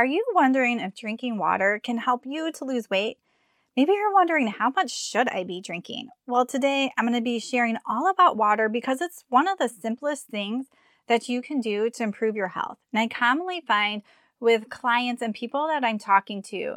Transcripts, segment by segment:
Are you wondering if drinking water can help you to lose weight? Maybe you're wondering, how much should I be drinking? Well, today I'm going to be sharing all about water because it's one of the simplest things that you can do to improve your health. And I commonly find with clients and people that I'm talking to,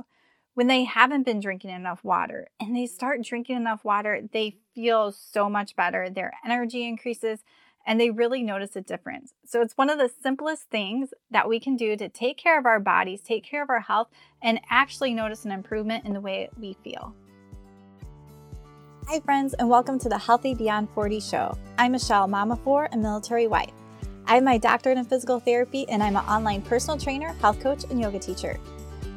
when they haven't been drinking enough water and they start drinking enough water, they feel so much better. Their energy increases and they really notice a difference. So it's one of the simplest things that we can do to take care of our bodies, take care of our health, and actually notice an improvement in the way we feel. Hi friends, and welcome to the Healthy Beyond 40 show. I'm Michelle, mom of four and military wife. I have my doctorate in physical therapy, and I'm an online personal trainer, health coach, and yoga teacher.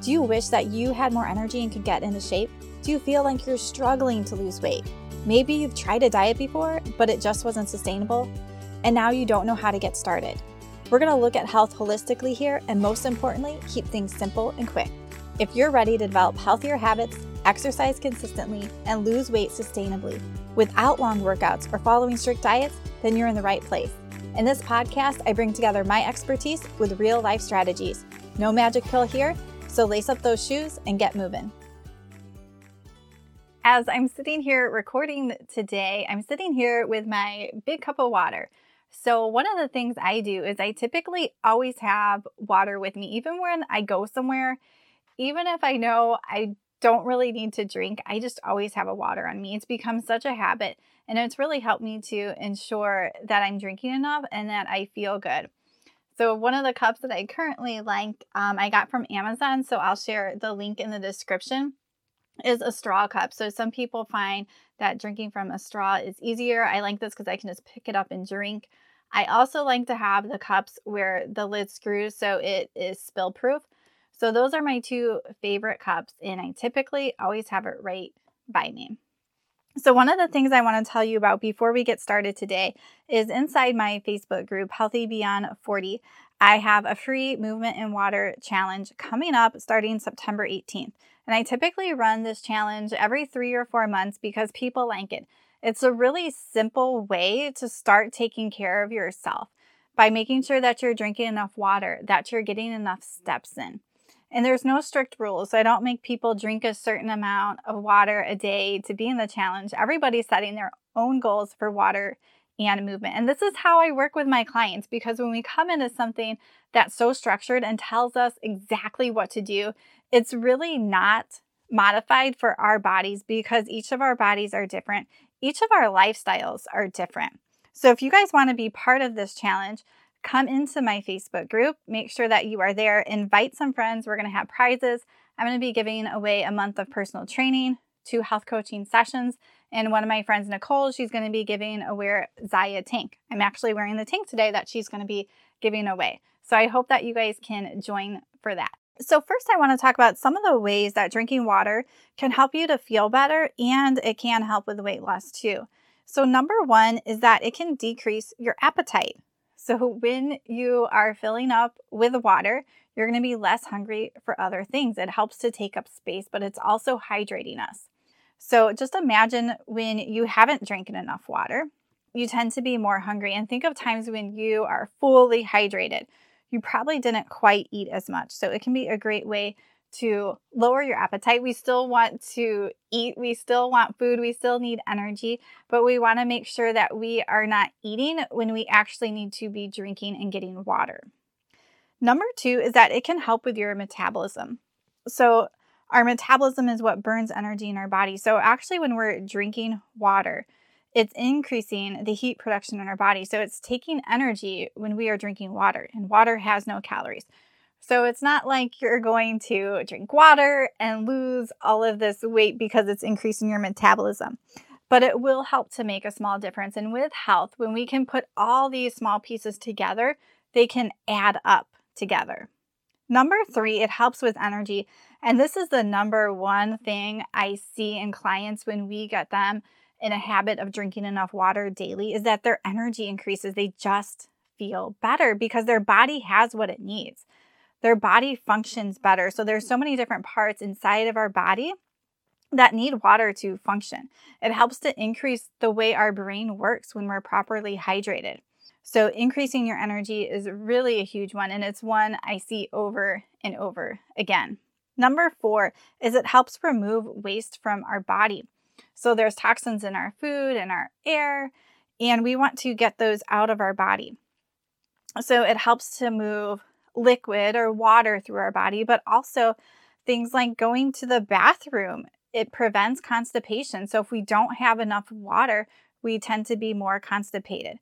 Do you wish that you had more energy and could get into shape? Do you feel like you're struggling to lose weight? Maybe you've tried a diet before, but it just wasn't sustainable, and now you don't know how to get started. We're going to look at health holistically here, and most importantly, keep things simple and quick. If you're ready to develop healthier habits, exercise consistently, and lose weight sustainably without long workouts or following strict diets, then you're in the right place. In this podcast, I bring together my expertise with real life strategies. No magic pill here, so lace up those shoes and get moving. As I'm sitting here recording today, I'm sitting here with my big cup of water. So one of the things I do is I typically always have water with me, even when I go somewhere, even if I know I don't really need to drink, I just always have a water on me. It's become such a habit. And it's really helped me to ensure that I'm drinking enough and that I feel good. So one of the cups that I currently like, I got from Amazon, so I'll share the link in the description, is a straw cup. So some people find that drinking from a straw is easier. I like this because I can just pick it up and drink. I also like to have the cups where the lid screws, so it is spill proof. So those are my two favorite cups, and I typically always have it right by me. So one of the things I want to tell you about before we get started today is inside my Facebook group, Healthy Beyond 40, I have a free Movement in Water challenge coming up starting September 18th. And I typically run this challenge every 3 or 4 months because people like it. It's a really simple way to start taking care of yourself by making sure that you're drinking enough water, that you're getting enough steps in. And there's no strict rules. So I don't make people drink a certain amount of water a day to be in the challenge. Everybody's setting their own goals for water and movement. And this is how I work with my clients, because when we come into something that's so structured and tells us exactly what to do, it's really not modified for our bodies because each of our bodies are different. Each of our lifestyles are different. So if you guys want to be part of this challenge, come into my Facebook group. Make sure that you are there. Invite some friends. We're going to have prizes. I'm going to be giving away a month of personal training, 2 health coaching sessions, and one of my friends, Nicole, she's going to be giving a Wear Zaya tank. I'm actually wearing the tank today that she's going to be giving away. So I hope that you guys can join for that. So first, I want to talk about some of the ways that drinking water can help you to feel better, and it can help with weight loss too. So number one is that it can decrease your appetite. So when you are filling up with water, you're going to be less hungry for other things. It helps to take up space, but it's also hydrating us. So just imagine when you haven't drank enough water, you tend to be more hungry. And think of times when you are fully hydrated. You probably didn't quite eat as much. So it can be a great way to lower your appetite. We still want to eat. We still want food. We still need energy, but we want to make sure that we are not eating when we actually need to be drinking and getting water. Number two is that it can help with your metabolism. So our metabolism is what burns energy in our body. So actually when we're drinking water, it's increasing the heat production in our body. So it's taking energy when we are drinking water, and water has no calories. So it's not like you're going to drink water and lose all of this weight because it's increasing your metabolism, but it will help to make a small difference. And with health, when we can put all these small pieces together, they can add up together. Number three, it helps with energy. And this is the number one thing I see in clients when we get them in a habit of drinking enough water daily, is that their energy increases. They just feel better because their body has what it needs. Their body functions better. So there's so many different parts inside of our body that need water to function. It helps to increase the way our brain works when we're properly hydrated. So increasing your energy is really a huge one, and it's one I see over and over again. Number 4 is it helps remove waste from our body. So there's toxins in our food and our air, and we want to get those out of our body. So it helps to move liquid or water through our body, but also things like going to the bathroom. It prevents constipation. So if we don't have enough water, we tend to be more constipated.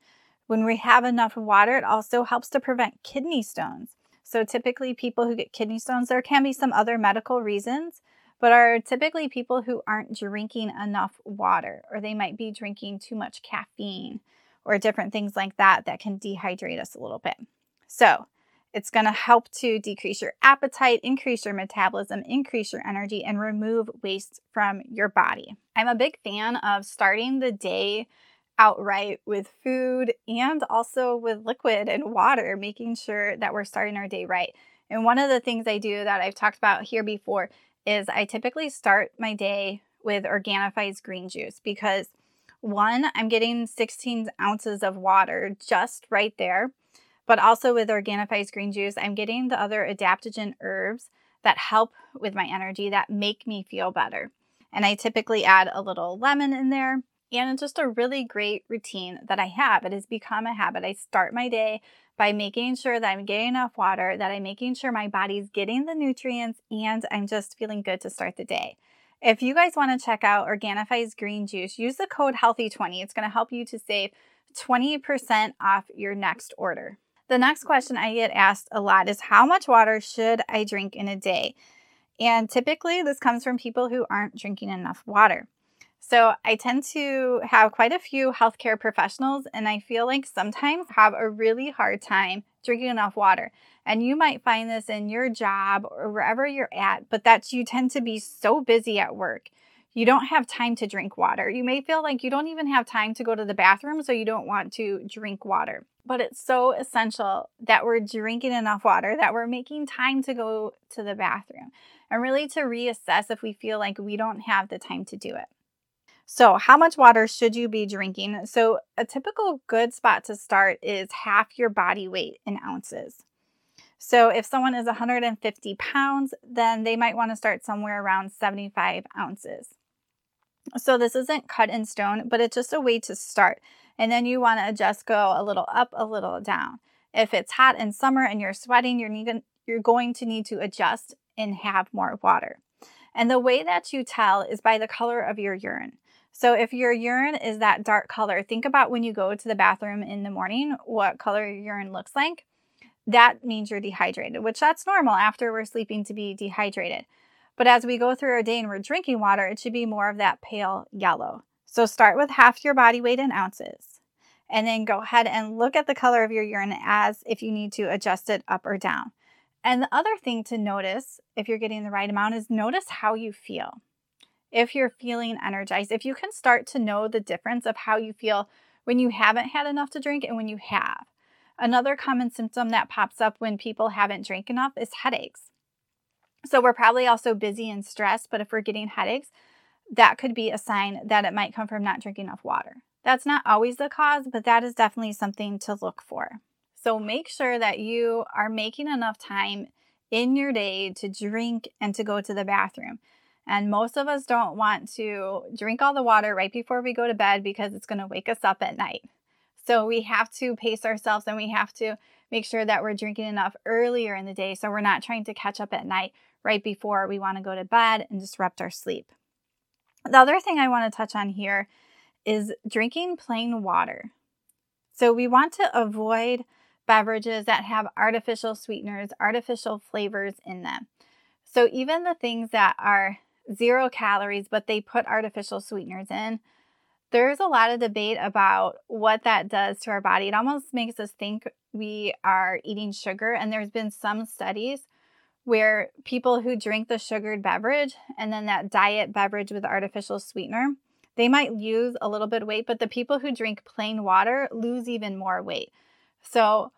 When we have enough water, it also helps to prevent kidney stones. So typically people who get kidney stones, there can be some other medical reasons, but are typically people who aren't drinking enough water, or they might be drinking too much caffeine or different things like that that can dehydrate us a little bit. So it's going to help to decrease your appetite, increase your metabolism, increase your energy, and remove waste from your body. I'm a big fan of starting the day outright with food and also with liquid and water, making sure that we're starting our day right. And one of the things I do that I've talked about here before is I typically start my day with Organifi's green juice because, one, I'm getting 16 ounces of water just right there. But also with Organifi's green juice, I'm getting the other adaptogen herbs that help with my energy, that make me feel better. And I typically add a little lemon in there. And it's just a really great routine that I have. It has become a habit. I start my day by making sure that I'm getting enough water, that I'm making sure my body's getting the nutrients, and I'm just feeling good to start the day. If you guys want to check out Organifi's green juice, use the code HEALTHY20. It's going to help you to save 20% off your next order. The next question I get asked a lot is, how much water should I drink in a day? And typically this comes from people who aren't drinking enough water. So I tend to have quite a few healthcare professionals, and I feel like sometimes have a really hard time drinking enough water. And you might find this in your job or wherever you're at, but that you tend to be so busy at work, you don't have time to drink water. You may feel like you don't even have time to go to the bathroom, so you don't want to drink water. But it's so essential that we're drinking enough water, that we're making time to go to the bathroom, and really to reassess if we feel like we don't have the time to do it. So how much water should you be drinking? So a typical good spot to start is half your body weight in ounces. So if someone is 150 pounds, then they might want to start somewhere around 75 ounces. So this isn't cut in stone, but it's just a way to start. And then you want to just go a little up, a little down. If it's hot in summer and you're sweating, you're going to need to adjust and have more water. And the way that you tell is by the color of your urine. So if your urine is that dark color, think about when you go to the bathroom in the morning, what color your urine looks like. That means you're dehydrated, which that's normal after we're sleeping to be dehydrated. But as we go through our day and we're drinking water, it should be more of that pale yellow. So start with half your body weight in ounces, and then go ahead and look at the color of your urine as if you need to adjust it up or down. And the other thing to notice, if you're getting the right amount, is notice how you feel. If you're feeling energized, if you can start to know the difference of how you feel when you haven't had enough to drink and when you have. Another common symptom that pops up when people haven't drank enough is headaches. So we're probably also busy and stressed, but if we're getting headaches, that could be a sign that it might come from not drinking enough water. That's not always the cause, but that is definitely something to look for. So make sure that you are making enough time in your day to drink and to go to the bathroom. And most of us don't want to drink all the water right before we go to bed because it's going to wake us up at night. So we have to pace ourselves, and we have to make sure that we're drinking enough earlier in the day so we're not trying to catch up at night right before we want to go to bed and disrupt our sleep. The other thing I want to touch on here is drinking plain water. So we want to avoid beverages that have artificial sweeteners, artificial flavors in them. So even the things that are 0 calories, but they put artificial sweeteners in. There's a lot of debate about what that does to our body. It almost makes us think we are eating sugar. And there's been some studies where people who drink the sugared beverage and then that diet beverage with artificial sweetener, they might lose a little bit of weight, but the people who drink plain water lose even more weight. So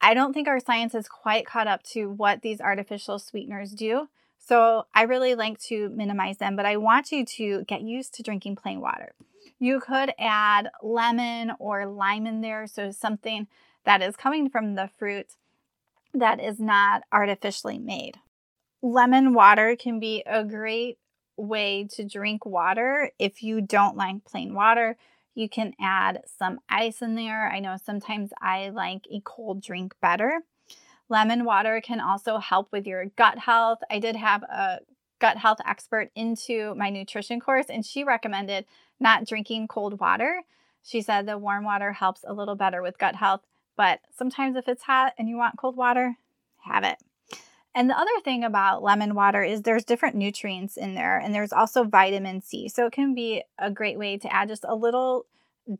I don't think our science is quite caught up to what these artificial sweeteners do. So I really like to minimize them, but I want you to get used to drinking plain water. You could add lemon or lime in there, so something that is coming from the fruit that is not artificially made. Lemon water can be a great way to drink water. If you don't like plain water, you can add some ice in there. I know sometimes I like a cold drink better. Lemon water can also help with your gut health. I did have a gut health expert into my nutrition course, and she recommended not drinking cold water. She said the warm water helps a little better with gut health, but sometimes if it's hot and you want cold water, have it. And the other thing about lemon water is there's different nutrients in there, and there's also vitamin C. So it can be a great way to add just a little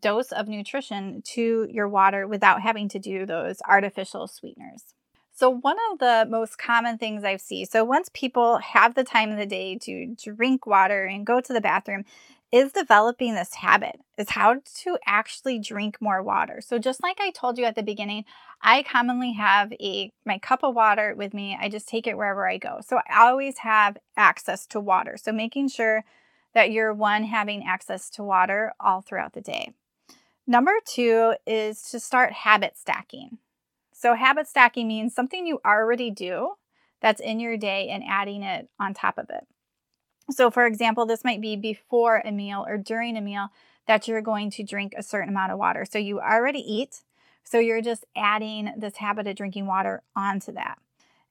dose of nutrition to your water without having to do those artificial sweeteners. So one of the most common things I've seen, so once people have the time of the day to drink water and go to the bathroom, is developing this habit, is how to actually drink more water. So just like I told you at the beginning, I commonly have my cup of water with me. I just take it wherever I go. So I always have access to water. So making sure that you're having access to water all throughout the day. Number two is to start habit stacking. So habit stacking means something you already do that's in your day and adding it on top of it. So for example, this might be before a meal or during a meal that you're going to drink a certain amount of water. So you already eat, so you're just adding this habit of drinking water onto that.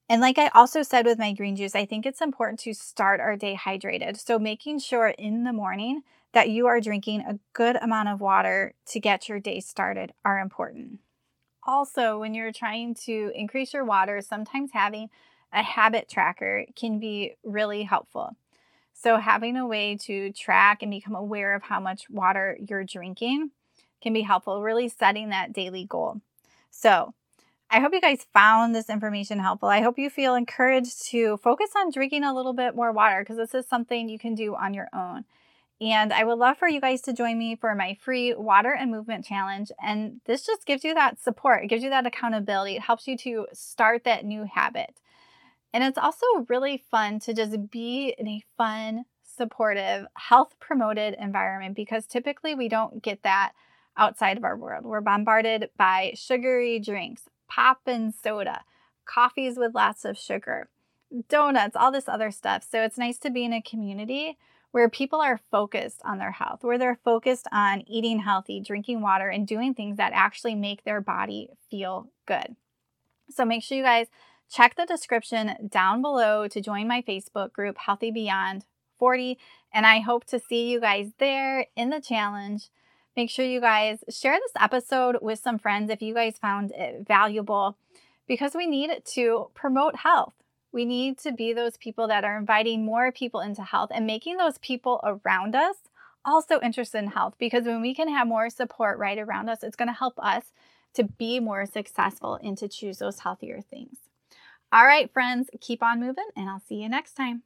And like I also said with my green juice, I think it's important to start our day hydrated. So making sure in the morning that you are drinking a good amount of water to get your day started are important. Also, when you're trying to increase your water, sometimes having a habit tracker can be really helpful. So having a way to track and become aware of how much water you're drinking can be helpful, really setting that daily goal. So I hope you guys found this information helpful. I hope you feel encouraged to focus on drinking a little bit more water, because this is something you can do on your own. And I would love for you guys to join me for my free water and movement challenge. And this just gives you that support. It gives you that accountability. It helps you to start that new habit. And it's also really fun to just be in a fun, supportive, health-promoted environment, because typically we don't get that outside of our world. We're bombarded by sugary drinks, pop and soda, coffees with lots of sugar, donuts, all this other stuff. So it's nice to be in a community where people are focused on their health, where they're focused on eating healthy, drinking water, and doing things that actually make their body feel good. So make sure you guys check the description down below to join my Facebook group, Healthy Beyond 40, and I hope to see you guys there in the challenge. Make sure you guys share this episode with some friends if you guys found it valuable, because we need to promote health. We need to be those people that are inviting more people into health and making those people around us also interested in health, because when we can have more support right around us, it's going to help us to be more successful and to choose those healthier things. All right, friends, keep on moving, and I'll see you next time.